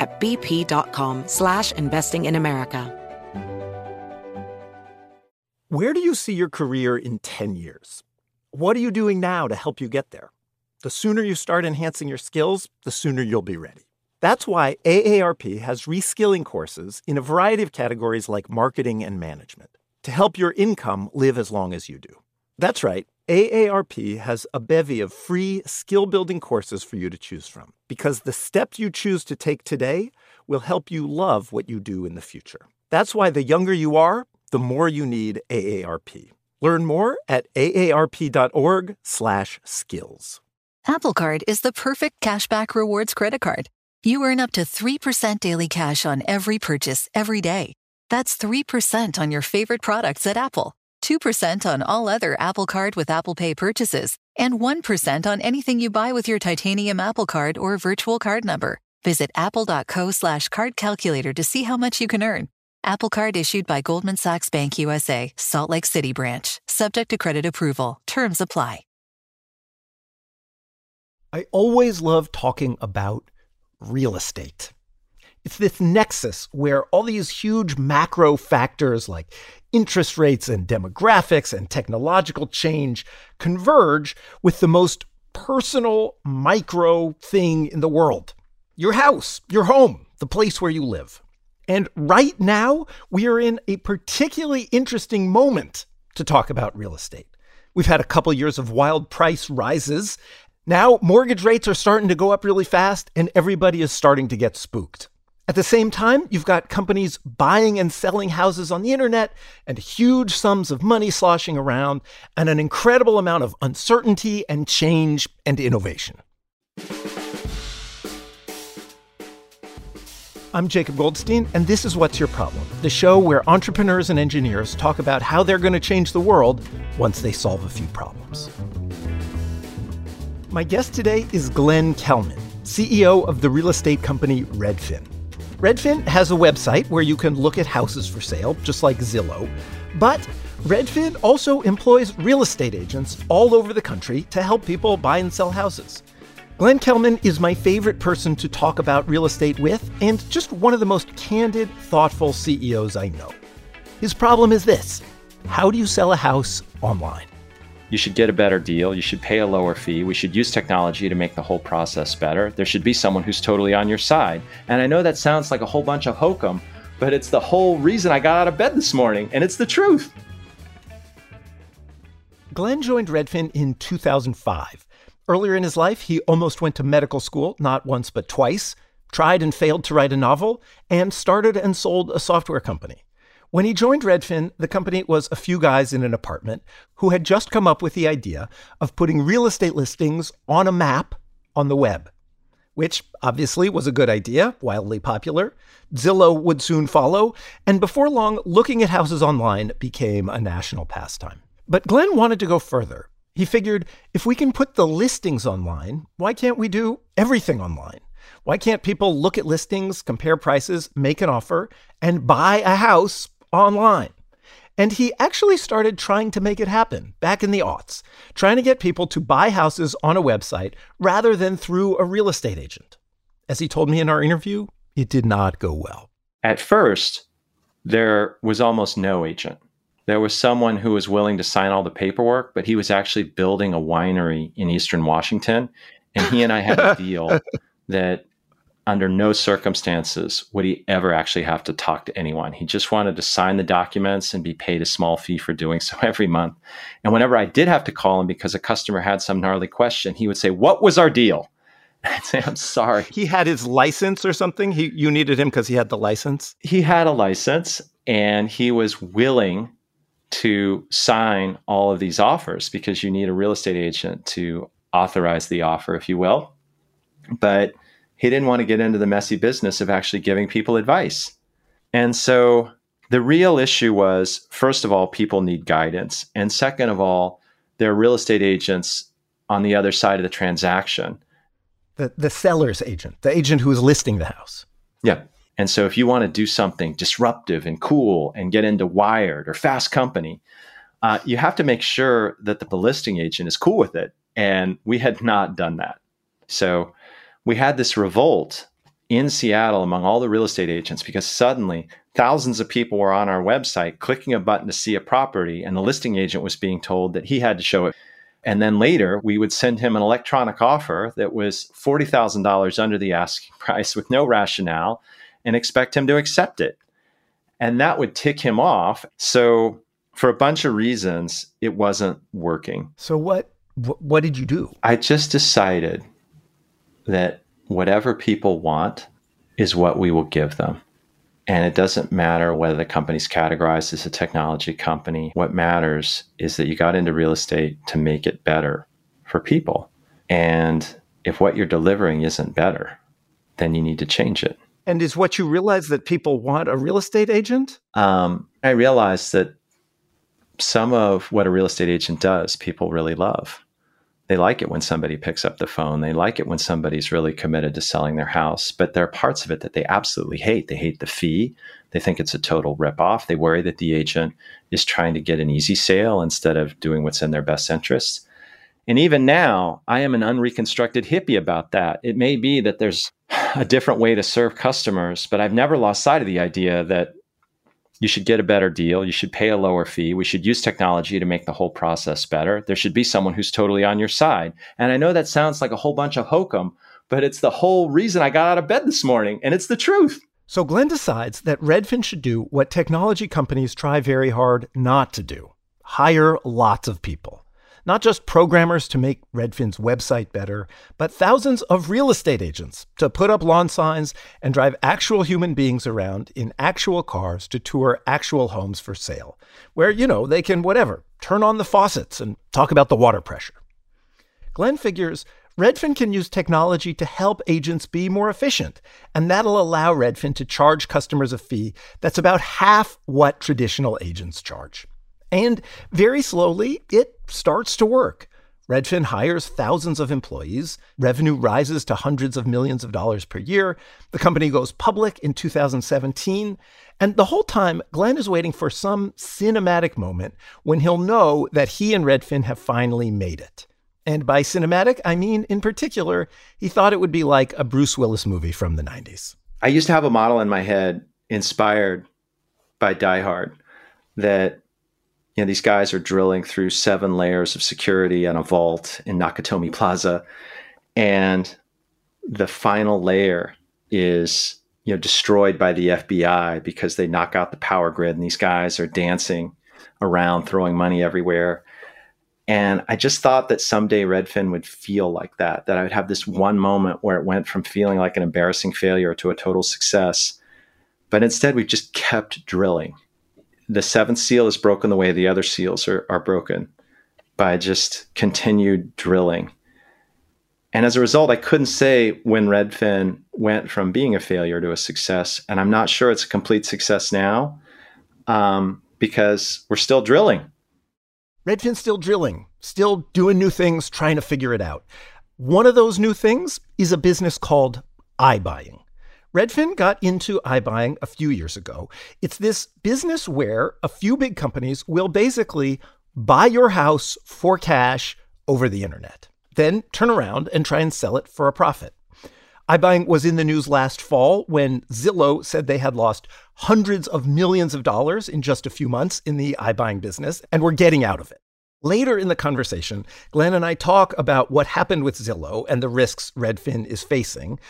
at bp.com/investing in America. Where do you see your career in 10 years? What are you doing now to help you get there? The sooner you start enhancing your skills, the sooner you'll be ready. That's why AARP has reskilling courses in a variety of categories like marketing and management to help your income live as long as you do. That's right. AARP has a bevy of free skill-building courses for you to choose from, because the steps you choose to take today will help you love what you do in the future. That's why the younger you are, the more you need AARP. Learn more at aarp.org/skills. Apple Card is the perfect cashback rewards credit card. You earn up to 3% daily cash on every purchase every day. That's 3% on your favorite products at Apple, 2% on all other Apple Card with Apple Pay purchases, and 1% on anything you buy with your titanium Apple Card or virtual card number. Visit apple.co/card calculator to see how much you can earn. Apple Card issued by Goldman Sachs Bank USA, Salt Lake City branch. Subject to credit approval. Terms apply. I always love talking about real estate. It's this nexus where all these huge macro factors like interest rates and demographics and technological change converge with the most personal micro thing in the world. Your house, your home, the place where you live. And right now, we are in a particularly interesting moment to talk about real estate. We've had a couple years of wild price rises. Now, mortgage rates are starting to go up really fast, and everybody is starting to get spooked. At the same time, you've got companies buying and selling houses on the internet, and huge sums of money sloshing around, and an incredible amount of uncertainty and change and innovation. I'm Jacob Goldstein, and this is What's Your Problem, the show where entrepreneurs and engineers talk about how they're going to change the world once they solve a few problems. My guest today is Glenn Kelman, CEO of the real estate company Redfin. Redfin has a website where you can look at houses for sale, just like Zillow, but Redfin also employs real estate agents all over the country to help people buy and sell houses. Glenn Kelman is my favorite person to talk about real estate with, and just one of the most candid, thoughtful CEOs I know. His problem is this: how do you sell a house online? You should get a better deal. You should pay a lower fee. We should use technology to make the whole process better. There should be someone who's totally on your side. And I know that sounds like a whole bunch of hokum, but it's the whole reason I got out of bed this morning, and it's the truth. Glenn joined Redfin in 2005. Earlier in his life, he almost went to medical school, not once but twice, tried and failed to write a novel, and started and sold a software company. When he joined Redfin, the company was a few guys in an apartment who had just come up with the idea of putting real estate listings on a map on the web, which obviously was a good idea, wildly popular. Zillow would soon follow, and before long, looking at houses online became a national pastime. But Glenn wanted to go further. He figured, if we can put the listings online, why can't we do everything online? Why can't people look at listings, compare prices, make an offer, and buy a house online? And he actually started trying to make it happen back in the aughts, trying to get people to buy houses on a website rather than through a real estate agent. As he told me in our interview, it did not go well. At first, there was almost no agent. There was someone who was willing to sign all the paperwork, but he was actually building a winery in Eastern Washington. And he and I had a deal that under no circumstances would he ever actually have to talk to anyone. He just wanted to sign the documents and be paid a small fee for doing so every month. And whenever I did have to call him because a customer had some gnarly question, he would say, "What was our deal?" I'd say, "I'm sorry." He had his license or something? You needed him because he had the license? He had a license, and he was willing to sign all of these offers because you need a real estate agent to authorize the offer, if you will. But he didn't want to get into the messy business of actually giving people advice. And so the real issue was, first of all, people need guidance. And second of all, there are real estate agents on the other side of the transaction. The seller's agent, the agent who is listing the house. Yeah. And so if you want to do something disruptive and cool and get into Wired or Fast Company, you have to make sure that the listing agent is cool with it. And we had not done that. So we had this revolt in Seattle among all the real estate agents because suddenly thousands of people were on our website clicking a button to see a property, and the listing agent was being told that he had to show it. And then later, we would send him an electronic offer that was $40,000 under the asking price with no rationale and expect him to accept it. And that would tick him off. So for a bunch of reasons, it wasn't working. So what did you do? I just decided that whatever people want is what we will give them. And it doesn't matter whether the company's categorized as a technology company. What matters is that you got into real estate to make it better for people. And if what you're delivering isn't better, then you need to change it. And is what you realize that people want a real estate agent? I realized that some of what a real estate agent does, people really love. They like it when somebody picks up the phone. They like it when somebody's really committed to selling their house. But there are parts of it that they absolutely hate. They hate the fee. They think it's a total ripoff. They worry that the agent is trying to get an easy sale instead of doing what's in their best interests. And even now, I am an unreconstructed hippie about that. It may be that there's a different way to serve customers, but I've never lost sight of the idea that you should get a better deal. You should pay a lower fee. We should use technology to make the whole process better. There should be someone who's totally on your side. And I know that sounds like a whole bunch of hokum, but it's the whole reason I got out of bed this morning, and it's the truth. So Glenn decides that Redfin should do what technology companies try very hard not to do, hire lots of people. Not just programmers to make Redfin's website better, but thousands of real estate agents to put up lawn signs and drive actual human beings around in actual cars to tour actual homes for sale, where, you know, they can, whatever, turn on the faucets and talk about the water pressure. Glenn figures Redfin can use technology to help agents be more efficient, and that'll allow Redfin to charge customers a fee that's about half what traditional agents charge. And very slowly, it starts to work. Redfin hires thousands of employees. Revenue rises to hundreds of millions of dollars per year. The company goes public in 2017. And the whole time, Glenn is waiting for some cinematic moment when he'll know that he and Redfin have finally made it. And by cinematic, I mean, in particular, he thought it would be like a Bruce Willis movie from the 90s. I used to have a model in my head inspired by Die Hard that... You know, these guys are drilling through 7 layers of security on a vault in Nakatomi Plaza. And the final layer is, you know, destroyed by the FBI because they knock out the power grid. And these guys are dancing around, throwing money everywhere. And I just thought that someday Redfin would feel like that, that I would have this one moment where it went from feeling like an embarrassing failure to a total success. But instead, we've just kept drilling. The 7th seal is broken the way the other seals are broken by just continued drilling. And as a result, I couldn't say when Redfin went from being a failure to a success. And I'm not sure it's a complete success now because we're still drilling. Redfin's still drilling, still doing new things, trying to figure it out. One of those new things is a business called iBuying. Redfin got into iBuying a few years ago. It's this business where a few big companies will basically buy your house for cash over the internet, then turn around and try and sell it for a profit. iBuying was in the news last fall when Zillow said they had lost hundreds of millions of dollars in just a few months in the iBuying business and were getting out of it. Later in the conversation, Glenn and I talk about what happened with Zillow and the risks Redfin is facing.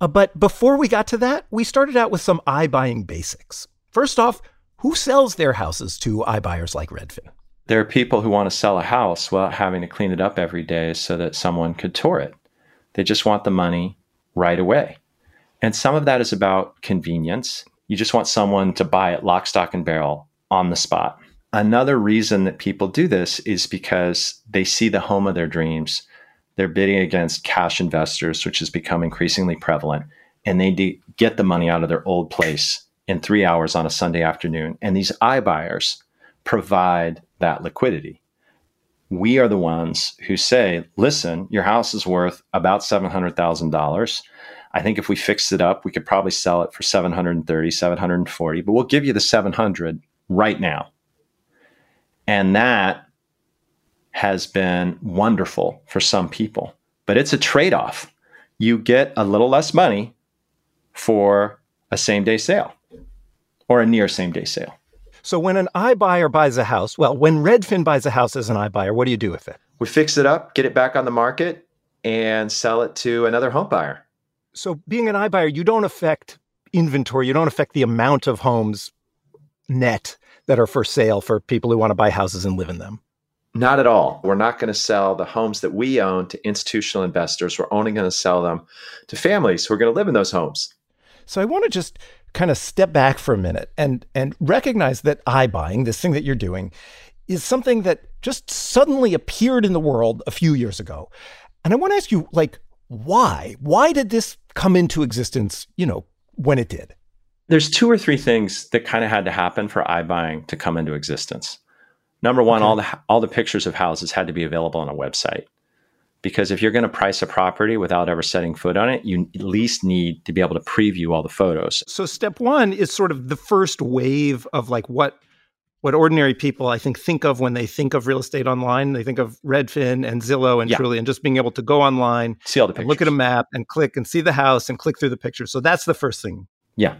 But before we got to that, we started out with some iBuying basics. First off, who sells their houses to iBuyers like Redfin? There are people who want to sell a house without having to clean it up every day so that someone could tour it. They just want the money right away. And some of that is about convenience. You just want someone to buy it lock, stock, and barrel on the spot. Another reason that people do this is because they see the home of their dreams. They're bidding against cash investors, which has become increasingly prevalent, and they get the money out of their old place in 3 hours on a Sunday afternoon. And these iBuyers provide that liquidity. We are the ones who say, listen, your house is worth about $700,000. I think if we fixed it up, we could probably sell it for 730, 740, but we'll give you the 700 right now. And that has been wonderful for some people, but it's a trade-off. You get a little less money for a same-day sale or a near same-day sale. So when an iBuyer buys a house, well, when Redfin buys a house as an iBuyer, what do you do with it? We fix it up, get it back on the market, and sell it to another home buyer. So being an iBuyer, you don't affect inventory. You don't affect the amount of homes net that are for sale for people who want to buy houses and live in them. Not at all. We're not going to sell the homes that we own to institutional investors. We're only going to sell them to families who are going to live in those homes. So I want to just kind of step back for a minute and recognize that iBuying, this thing that you're doing, is something that just suddenly appeared in the world a few years ago. And I want to ask you, like, why? Why did this come into existence, you know, when it did? There's two or three things that kind of had to happen for iBuying to come into existence. Number one, okay, all the pictures of houses had to be available on a website. Because if you're going to price a property without ever setting foot on it, you at least need to be able to preview all the photos. So step one is sort of the first wave of like what ordinary people, I think of when they think of real estate online. They think of Redfin and Zillow and Trulia, and just being able to go online, see all the pictures, look at a map and click and see the house and click through the pictures. So that's the first thing. Yeah.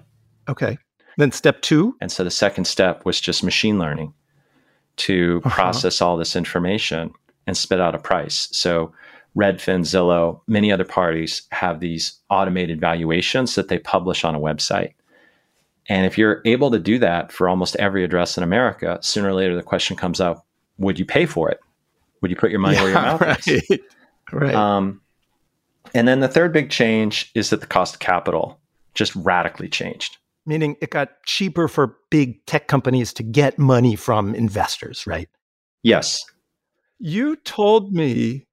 Okay. Then step two. And so the second step was just machine learning to process all this information and spit out a price. So Redfin, Zillow, many other parties have these automated valuations that they publish on a website. And if you're able to do that for almost every address in America, sooner or later, the question comes up, would you pay for it? Would you put your money where your mouth is? Right. And then the third big change is that the cost of capital just radically changed. Meaning it got cheaper for big tech companies to get money from investors, right? Yes. You told me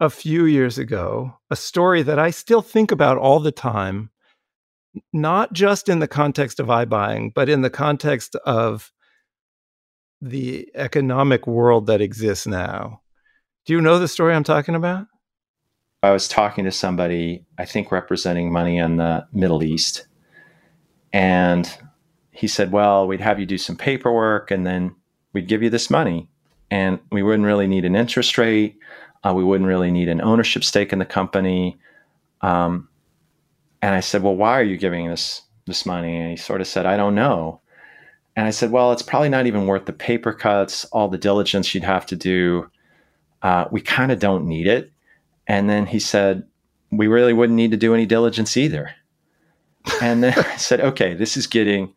a few years ago a story that I still think about all the time, not just in the context of iBuying, but in the context of the economic world that exists now. Do you know the story I'm talking about? I was talking to somebody, I think representing money in the Middle East. And he said, well, we'd have you do some paperwork and then we'd give you this money. And we wouldn't really need an interest rate. We wouldn't really need an ownership stake in the company. And I said, well, why are you giving this money? And he sort of said, I don't know. And I said, well, it's probably not even worth the paper cuts, all the diligence you'd have to do. We kind of don't need it. And then he said, we really wouldn't need to do any diligence either. And then I said, okay, this is getting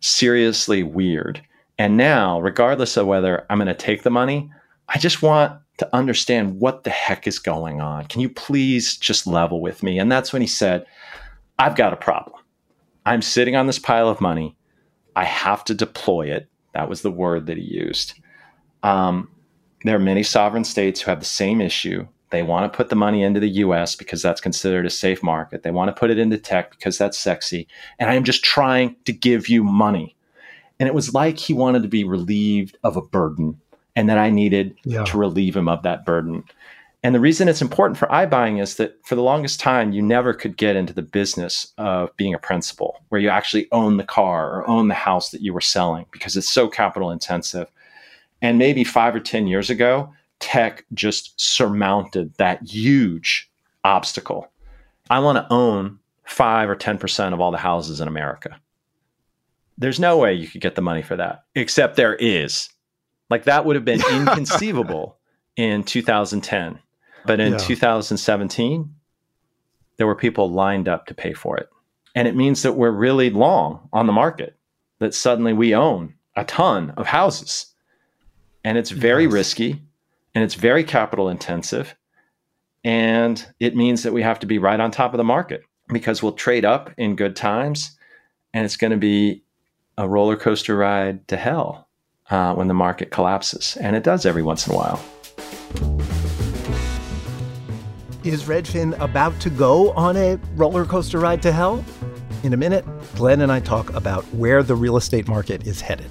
seriously weird. And now, regardless of whether I'm going to take the money, I just want to understand what the heck is going on. Can you please just level with me? And that's when he said, I've got a problem. I'm sitting on this pile of money. I have to deploy it. That was the word that he used. There are many sovereign states who have the same issue. They want to put the money into the U.S. because that's considered a safe market. They want to put it into tech because that's sexy. And I am just trying to give you money. And it was like he wanted to be relieved of a burden and that I needed to relieve him of that burden. And the reason it's important for iBuying is that for the longest time, you never could get into the business of being a principal where you actually own the car or own the house that you were selling because it's so capital intensive. And maybe 5 or 10 years ago, tech just surmounted that huge obstacle. I want to own 5 or 10% of all the houses in America. There's no way you could get the money for that, except there is. Like that would have been inconceivable in 2010. But in 2017, there were people lined up to pay for it. And it means that we're really long on the market, that suddenly we own a ton of houses. And it's very risky and it's very capital intensive. And it means that we have to be right on top of the market because we'll trade up in good times and it's going to be a roller coaster ride to hell when the market collapses. And it does every once in a while. Is Redfin about to go on a roller coaster ride to hell? In a minute, Glenn and I talk about where the real estate market is headed.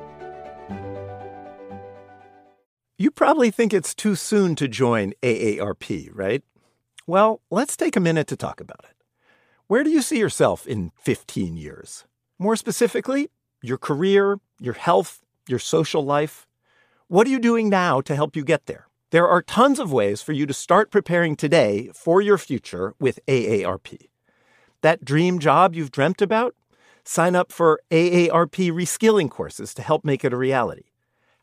You probably think it's too soon to join AARP, right? Well, let's take a minute to talk about it. Where do you see yourself in 15 years? More specifically, your career, your health, your social life. What are you doing now to help you get there? There are tons of ways for you to start preparing today for your future with AARP. That dream job you've dreamt about? Sign up for AARP reskilling courses to help make it a reality.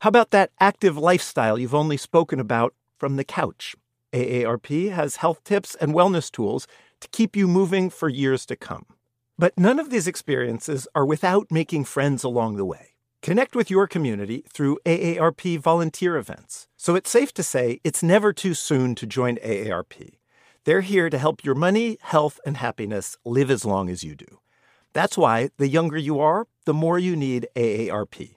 How about that active lifestyle you've only spoken about from the couch? AARP has health tips and wellness tools to keep you moving for years to come. But none of these experiences are without making friends along the way. Connect with your community through AARP volunteer events. So it's safe to say it's never too soon to join AARP. They're here to help your money, health, and happiness live as long as you do. That's why the younger you are, the more you need AARP.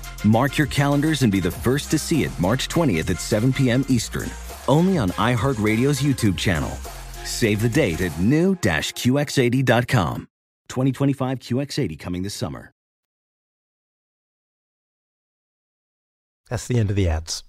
Mark your calendars and be the first to see it March 20th at 7 p.m. Eastern, only on iHeartRadio's YouTube channel. Save the date at new-qx80.com. 2025 QX80 coming this summer. That's the end of the ads.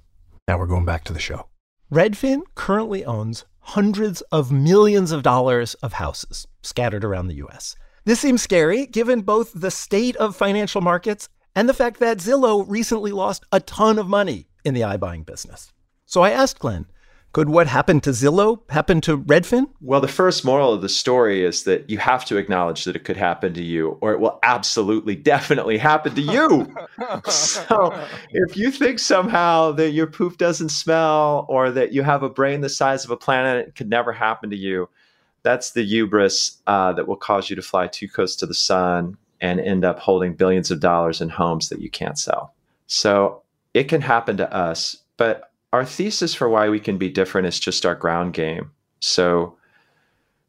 Now we're going back to the show. Redfin currently owns hundreds of millions of dollars of houses scattered around the U.S. This seems scary, given both the state of financial markets and the fact that Zillow recently lost a ton of money in the iBuying business. So I asked Glenn, could what happened to Zillow happen to Redfin? Well, the first moral of the story is that you have to acknowledge that it could happen to you, or it will absolutely, definitely happen to you. So if you think somehow that your poop doesn't smell, or that you have a brain the size of a planet, it could never happen to you, that's the hubris that will cause you to fly two coasts to the sun and end up holding billions of dollars in homes that you can't sell. So it can happen to us, but our thesis for why we can be different is just our ground game. So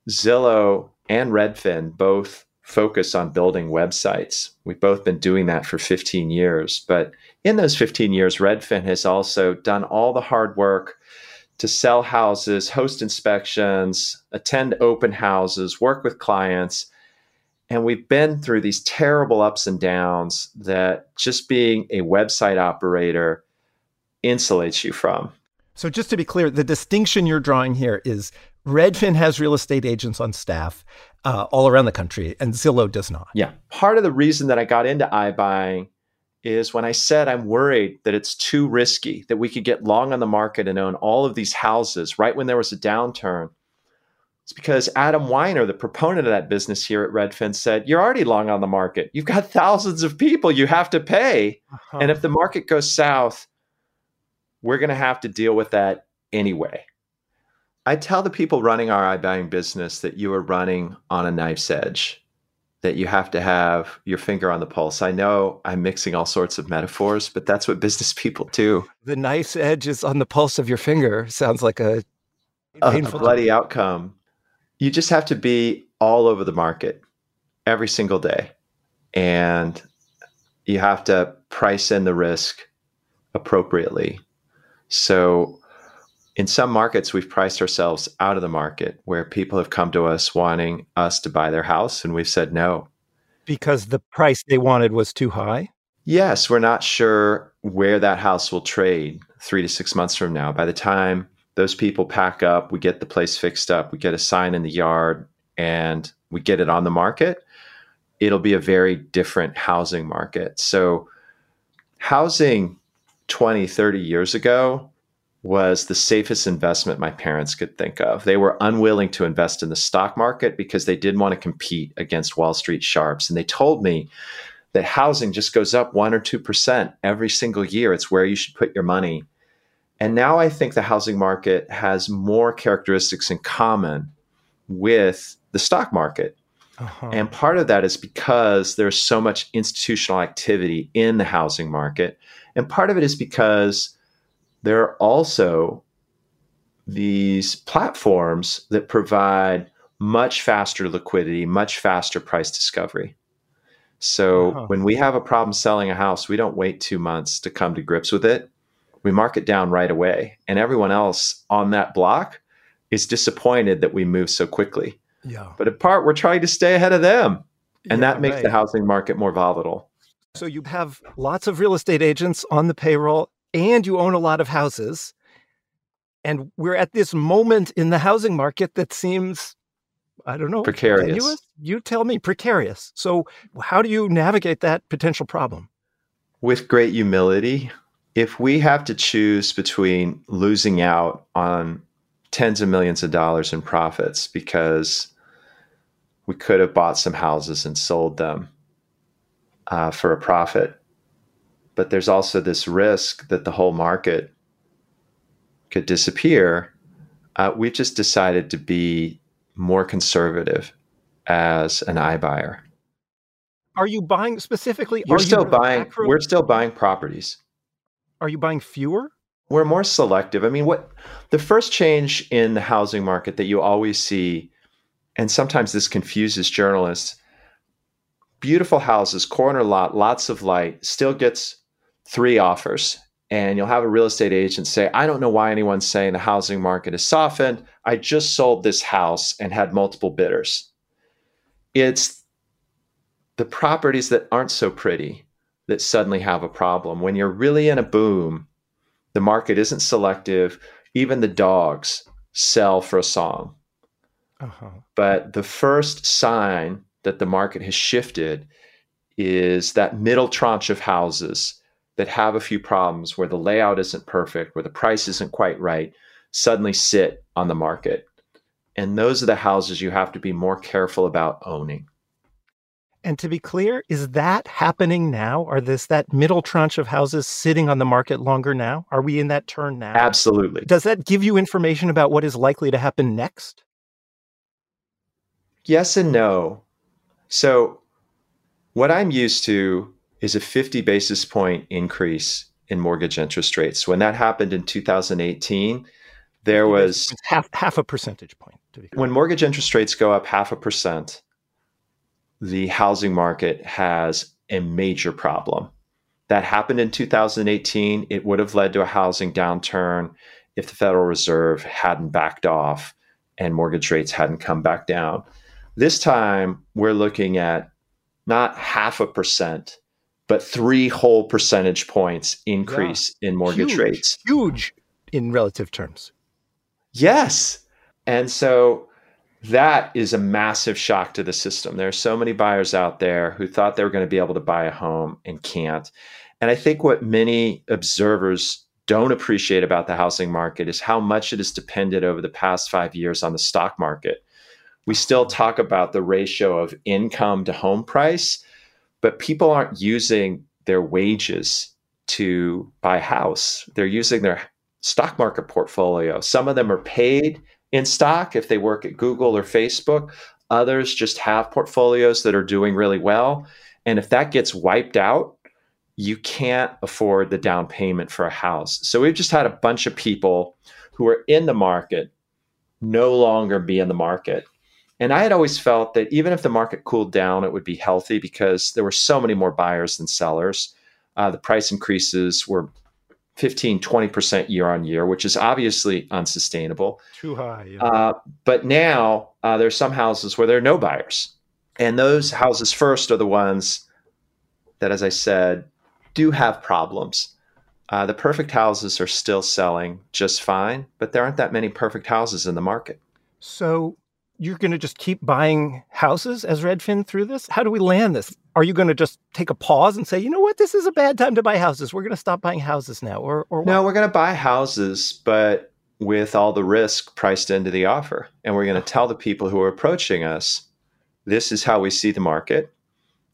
Zillow and Redfin both focus on building websites. We've both been doing that for 15 years, but in those 15 years, Redfin has also done all the hard work to sell houses, host inspections, attend open houses, work with clients. And we've been through these terrible ups and downs that just being a website operator insulates you from. So just to be clear, the distinction you're drawing here is Redfin has real estate agents on staff all around the country, and Zillow does not. Yeah. Part of the reason that I got into iBuying is when I said I'm worried that it's too risky, that we could get long on the market and own all of these houses right when there was a downturn. It's because Adam Weiner, the proponent of that business here at Redfin, said, you're already long on the market. You've got thousands of people you have to pay. Uh-huh. And if the market goes south, we're going to have to deal with that anyway. I tell the people running our iBuying business that you are running on a knife's edge, that you have to have your finger on the pulse. I know I'm mixing all sorts of metaphors, but that's what business people do. The knife's edge is on the pulse of your finger. Sounds like a bloody outcome. You just have to be all over the market every single day, and you have to price in the risk appropriately So in some markets, we've priced ourselves out of the market where people have come to us wanting us to buy their house, and we've said no. Because the price they wanted was too high? Yes, we're not sure where that house will trade 3 to 6 months from now. By the time those people pack up, we get the place fixed up, we get a sign in the yard, and we get it on the market, it'll be a very different housing market. So housing 20, 30 years ago was the safest investment my parents could think of. They were unwilling to invest in the stock market because they didn't want to compete against Wall Street sharps. And they told me that housing just goes up 1 or 2% every single year. It's where you should put your money. And now I think the housing market has more characteristics in common with the stock market. Uh-huh. And part of that is because there's so much institutional activity in the housing market. And part of it is because there are also these platforms that provide much faster liquidity, much faster price discovery. So when we have a problem selling a house, we don't wait 2 months to come to grips with it. We mark it down right away. And everyone else on that block is disappointed that we move so quickly. Yeah. But in part, we're trying to stay ahead of them. And that makes the housing market more volatile. So you have lots of real estate agents on the payroll, and you own a lot of houses. And we're at this moment in the housing market that seems, I don't know, precarious. Continuous? You tell me, precarious. So how do you navigate that potential problem? With great humility. If we have to choose between losing out on tens of millions of dollars in profits because we could have bought some houses and sold them for a profit, but there's also this risk that the whole market could disappear. We've just decided to be more conservative as an iBuyer. Are you buying specifically? We're still buying properties. Are you buying fewer? We're more selective. I mean, the first change in the housing market that you always see, and sometimes this confuses journalists, beautiful houses, corner lot, lots of light, still gets 3 offers. And you'll have a real estate agent say, I don't know why anyone's saying the housing market has softened. I just sold this house and had multiple bidders. It's the properties that aren't so pretty that suddenly have a problem. When you're really in a boom, the market isn't selective. Even the dogs sell for a song. Uh-huh. But the first sign that the market has shifted is that middle tranche of houses that have a few problems where the layout isn't perfect, where the price isn't quite right, suddenly sit on the market. And those are the houses you have to be more careful about owning. And to be clear, is that happening now? Are that middle tranche of houses sitting on the market longer now? Are we in that turn now? Absolutely. Does that give you information about what is likely to happen next? Yes and no. So what I'm used to is a 50 basis point increase in mortgage interest rates. When that happened in 2018, there was half a percentage point. To be clear. When mortgage interest rates go up 0.5%, the housing market has a major problem. That happened in 2018. It would have led to a housing downturn if the Federal Reserve hadn't backed off and mortgage rates hadn't come back down. This time, we're looking at not 0.5%, but 3 whole percentage points increase in mortgage rates. Huge in relative terms. Yes. And so that is a massive shock to the system. There are so many buyers out there who thought they were going to be able to buy a home and can't. And I think what many observers don't appreciate about the housing market is how much it has depended over the past 5 years on the stock market. We still talk about the ratio of income to home price, but people aren't using their wages to buy a house. They're using their stock market portfolio. Some of them are paid in stock if they work at Google or Facebook. Others just have portfolios that are doing really well. And if that gets wiped out, you can't afford the down payment for a house. So we've just had a bunch of people who are in the market no longer be in the market. And I had always felt that even if the market cooled down, it would be healthy because there were so many more buyers than sellers. The price increases were 15, 20% year on year, which is obviously unsustainable. Too high. Yeah. But now there are some houses where there are no buyers. And those houses first are the ones that, as I said, do have problems. The perfect houses are still selling just fine, but there aren't that many perfect houses in the market. So you're going to just keep buying houses as Redfin through this? How do we land this? Are you going to just take a pause and say, you know what, this is a bad time to buy houses. We're going to stop buying houses now, or what? No, we're going to buy houses, but with all the risk priced into the offer. And we're going to tell the people who are approaching us, this is how we see the market.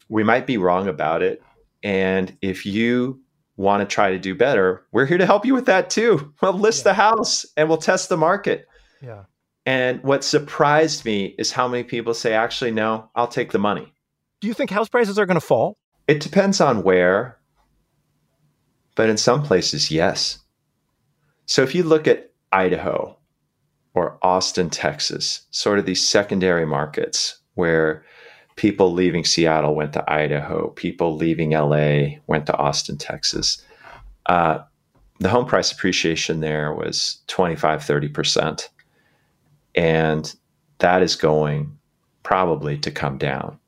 We might be wrong about it. And if you want to try to do better, we're here to help you with that too. We'll list the house and we'll test the market. Yeah. And what surprised me is how many people say, actually, no, I'll take the money. Do you think house prices are going to fall? It depends on where, but in some places, yes. So if you look at Idaho or Austin, Texas, sort of these secondary markets where people leaving Seattle went to Idaho, people leaving LA went to Austin, Texas, the home price appreciation there was 25, 30%. And that is going probably to come down.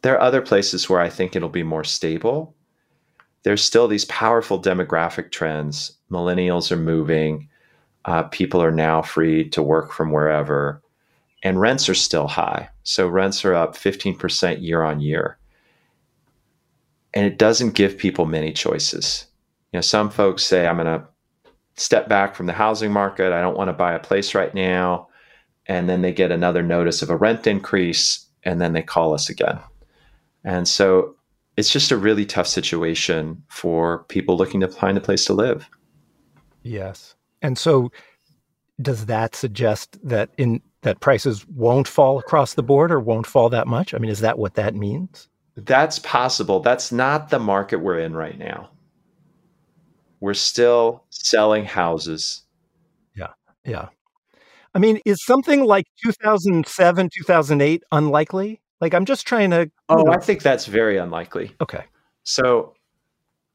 There are other places where I think it'll be more stable. There's still these powerful demographic trends. Millennials are moving. People are now free to work from wherever. And rents are still high. So rents are up 15% year on year. And it doesn't give people many choices. You know, some folks say, I'm going to step back from the housing market. I don't want to buy a place right now. And then they get another notice of a rent increase. And then they call us again. And so it's just a really tough situation for people looking to find a place to live. Yes. And so does that suggest that that prices won't fall across the board or won't fall that much? I mean, is that what that means? That's possible. That's not the market we're in right now. We're still selling houses. Yeah. Yeah. I mean, is something like 2007, 2008 unlikely? Like, I'm just trying to... Oh, I think that's very unlikely. Okay. So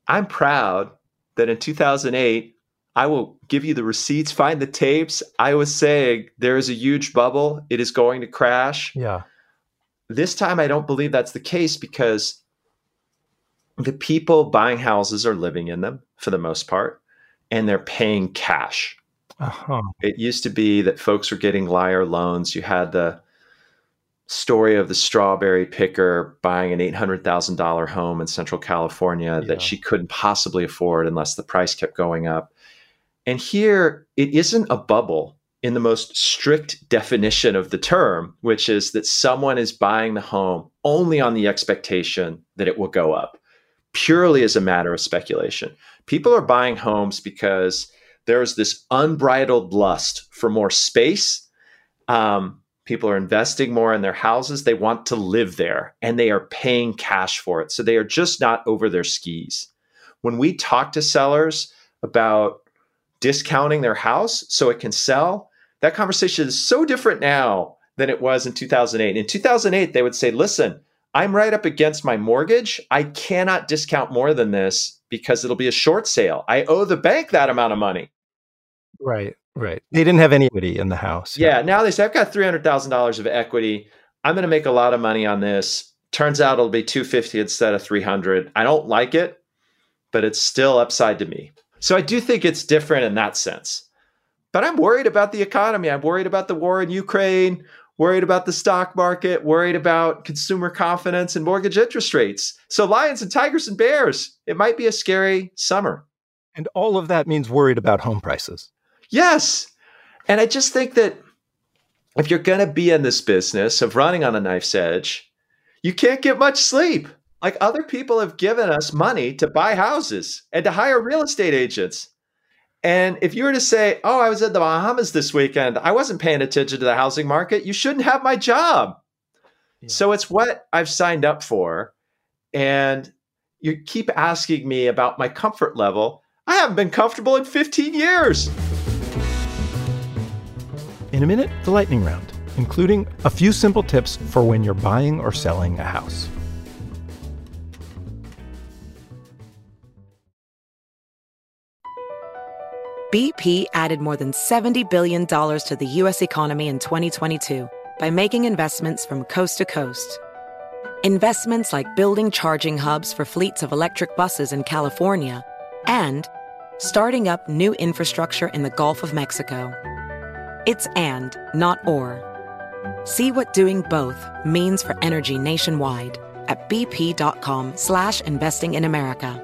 I'm proud that in 2008, I will give you the receipts, find the tapes. I was saying there is a huge bubble. It is going to crash. Yeah. This time, I don't believe that's the case because the people buying houses are living in them for the most part, and they're paying cash. Uh-huh. It used to be that folks were getting liar loans. You had the story of the strawberry picker buying an $800,000 home in Central California that she couldn't possibly afford unless the price kept going up. And here, it isn't a bubble in the most strict definition of the term, which is that someone is buying the home only on the expectation that it will go up, purely as a matter of speculation. People are buying homes because there's this unbridled lust for more space. People are investing more in their houses. They want to live there and they are paying cash for it. So they are just not over their skis. When we talk to sellers about discounting their house so it can sell, that conversation is so different now than it was in 2008. In 2008, they would say, listen, I'm right up against my mortgage. I cannot discount more than this because it'll be a short sale. I owe the bank that amount of money. Right. Right. They didn't have any equity in the house. Yeah. Now they say, I've got $300,000 of equity. I'm going to make a lot of money on this. Turns out it'll be $250 instead of $300. I don't like it, but it's still upside to me. So I do think it's different in that sense. But I'm worried about the economy. I'm worried about the war in Ukraine, worried about the stock market, worried about consumer confidence and mortgage interest rates. So lions and tigers and bears, it might be a scary summer. And all of that means worried about home prices. Yes. And I just think that if you're going to be in this business of running on a knife's edge, you can't get much sleep. Like other people have given us money to buy houses and to hire real estate agents. And if you were to say, oh, I was in the Bahamas this weekend, I wasn't paying attention to the housing market, you shouldn't have my job. Yeah. So it's what I've signed up for. And you keep asking me about my comfort level. I haven't been comfortable in 15 years. In a minute, the lightning round, including a few simple tips for when you're buying or selling a house. BP added more than $70 billion to the U.S. economy in 2022 by making investments from coast to coast. Investments like building charging hubs for fleets of electric buses in California and starting up new infrastructure in the Gulf of Mexico. It's and, not or. See what doing both means for energy nationwide at bp.com/investing in America.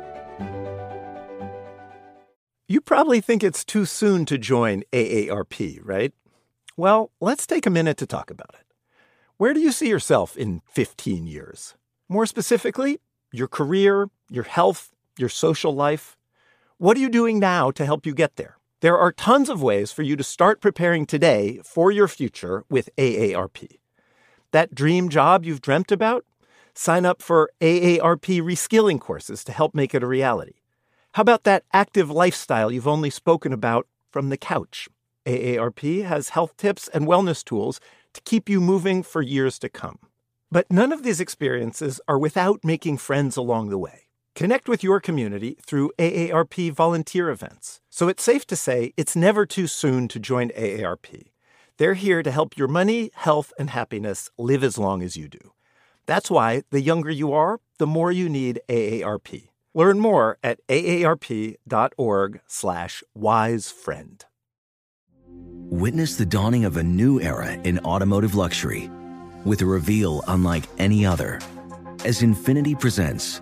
You probably think it's too soon to join AARP, right? Well, let's take a minute to talk about it. Where do you see yourself in 15 years? More specifically, your career, your health, your social life. What are you doing now to help you get there? There are tons of ways for you to start preparing today for your future with AARP. That dream job you've dreamt about? Sign up for AARP reskilling courses to help make it a reality. How about that active lifestyle you've only spoken about from the couch? AARP has health tips and wellness tools to keep you moving for years to come. But none of these experiences are without making friends along the way. Connect with your community through AARP volunteer events. So it's safe to say it's never too soon to join AARP. They're here to help your money, health, and happiness live as long as you do. That's why the younger you are, the more you need AARP. Learn more at aarp.org/wisefriend. Witness the dawning of a new era in automotive luxury with a reveal unlike any other as Infiniti presents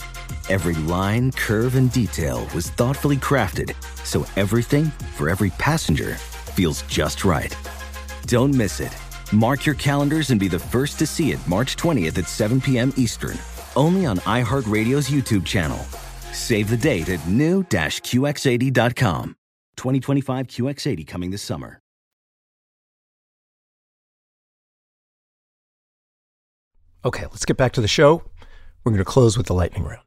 Every line, curve, and detail was thoughtfully crafted so everything for every passenger feels just right. Don't miss it. Mark your calendars and be the first to see it March 20th at 7 p.m. Eastern, only on iHeartRadio's YouTube channel. Save the date at new-qx80.com. 2025 QX80 coming this summer. Okay, let's get back to the show. We're going to close with the lightning round.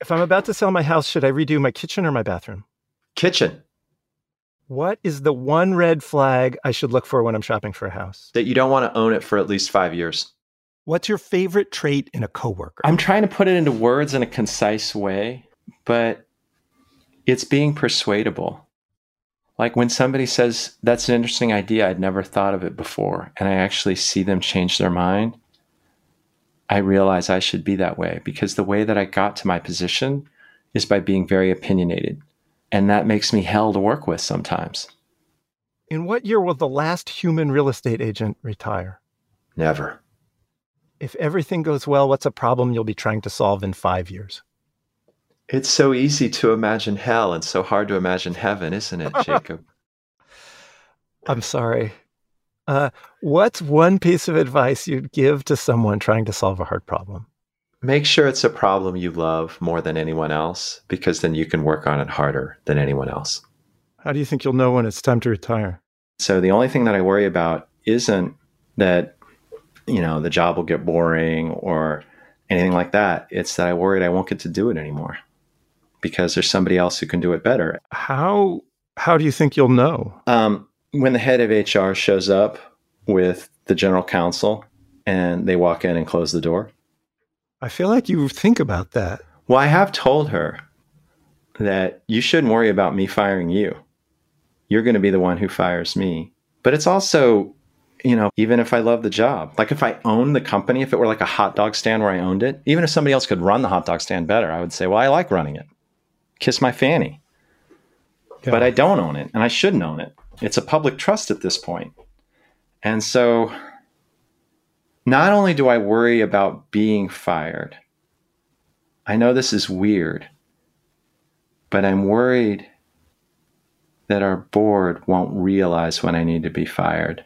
If I'm about to sell my house, should I redo my kitchen or my bathroom? Kitchen. What is the one red flag I should look for when I'm shopping for a house? That you don't want to own it for at least 5 years. What's your favorite trait in a coworker? I'm trying to put it into words in a concise way, but it's being persuadable. Like when somebody says, that's an interesting idea, I'd never thought of it before, and I actually see them change their mind, I realize I should be that way, because the way that I got to my position is by being very opinionated. And that makes me hell to work with sometimes. In what year will the last human real estate agent retire? Never. If everything goes well, what's a problem you'll be trying to solve in 5 years? It's so easy to imagine hell and so hard to imagine heaven, isn't it, Jacob? I'm sorry. What's one piece of advice you'd give to someone trying to solve a hard problem? Make sure it's a problem you love more than anyone else, because then you can work on it harder than anyone else. How do you think you'll know when it's time to retire? So the only thing that I worry about isn't that, the job will get boring or anything like that. It's that I worried I won't get to do it anymore because there's somebody else who can do it better. How do you think you'll know? When the head of HR shows up with the general counsel and they walk in and close the door. I feel like you think about that. Well, I have told her that you shouldn't worry about me firing you. You're going to be the one who fires me. But it's also, even if I love the job, like if I own the company, if it were like a hot dog stand where I owned it, even if somebody else could run the hot dog stand better, I would say, well, I like running it. Kiss my fanny. Yeah. But I don't own it, and I shouldn't own it. It's a public trust at this point. And so not only do I worry about being fired, I know this is weird, but I'm worried that our board won't realize when I need to be fired.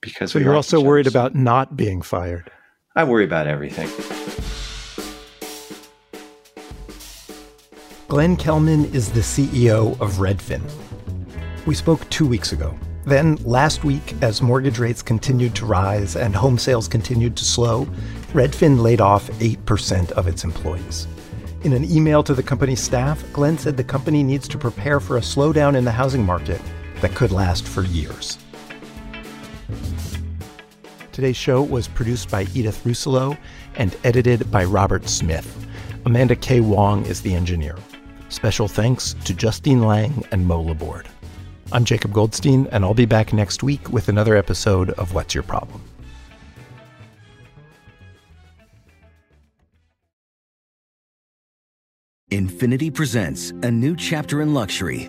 Because you're also worried about not being fired. I worry about everything. Glenn Kelman is the CEO of Redfin. We spoke 2 weeks ago. Then, last week, as mortgage rates continued to rise and home sales continued to slow, Redfin laid off 8% of its employees. In an email to the company's staff, Glenn said the company needs to prepare for a slowdown in the housing market that could last for years. Today's show was produced by Edith Russelo and edited by Robert Smith. Amanda K. Wong is the engineer. Special thanks to Justine Lang and Mo Laborde. I'm Jacob Goldstein, and I'll be back next week with another episode of What's Your Problem? Infiniti presents a new chapter in luxury,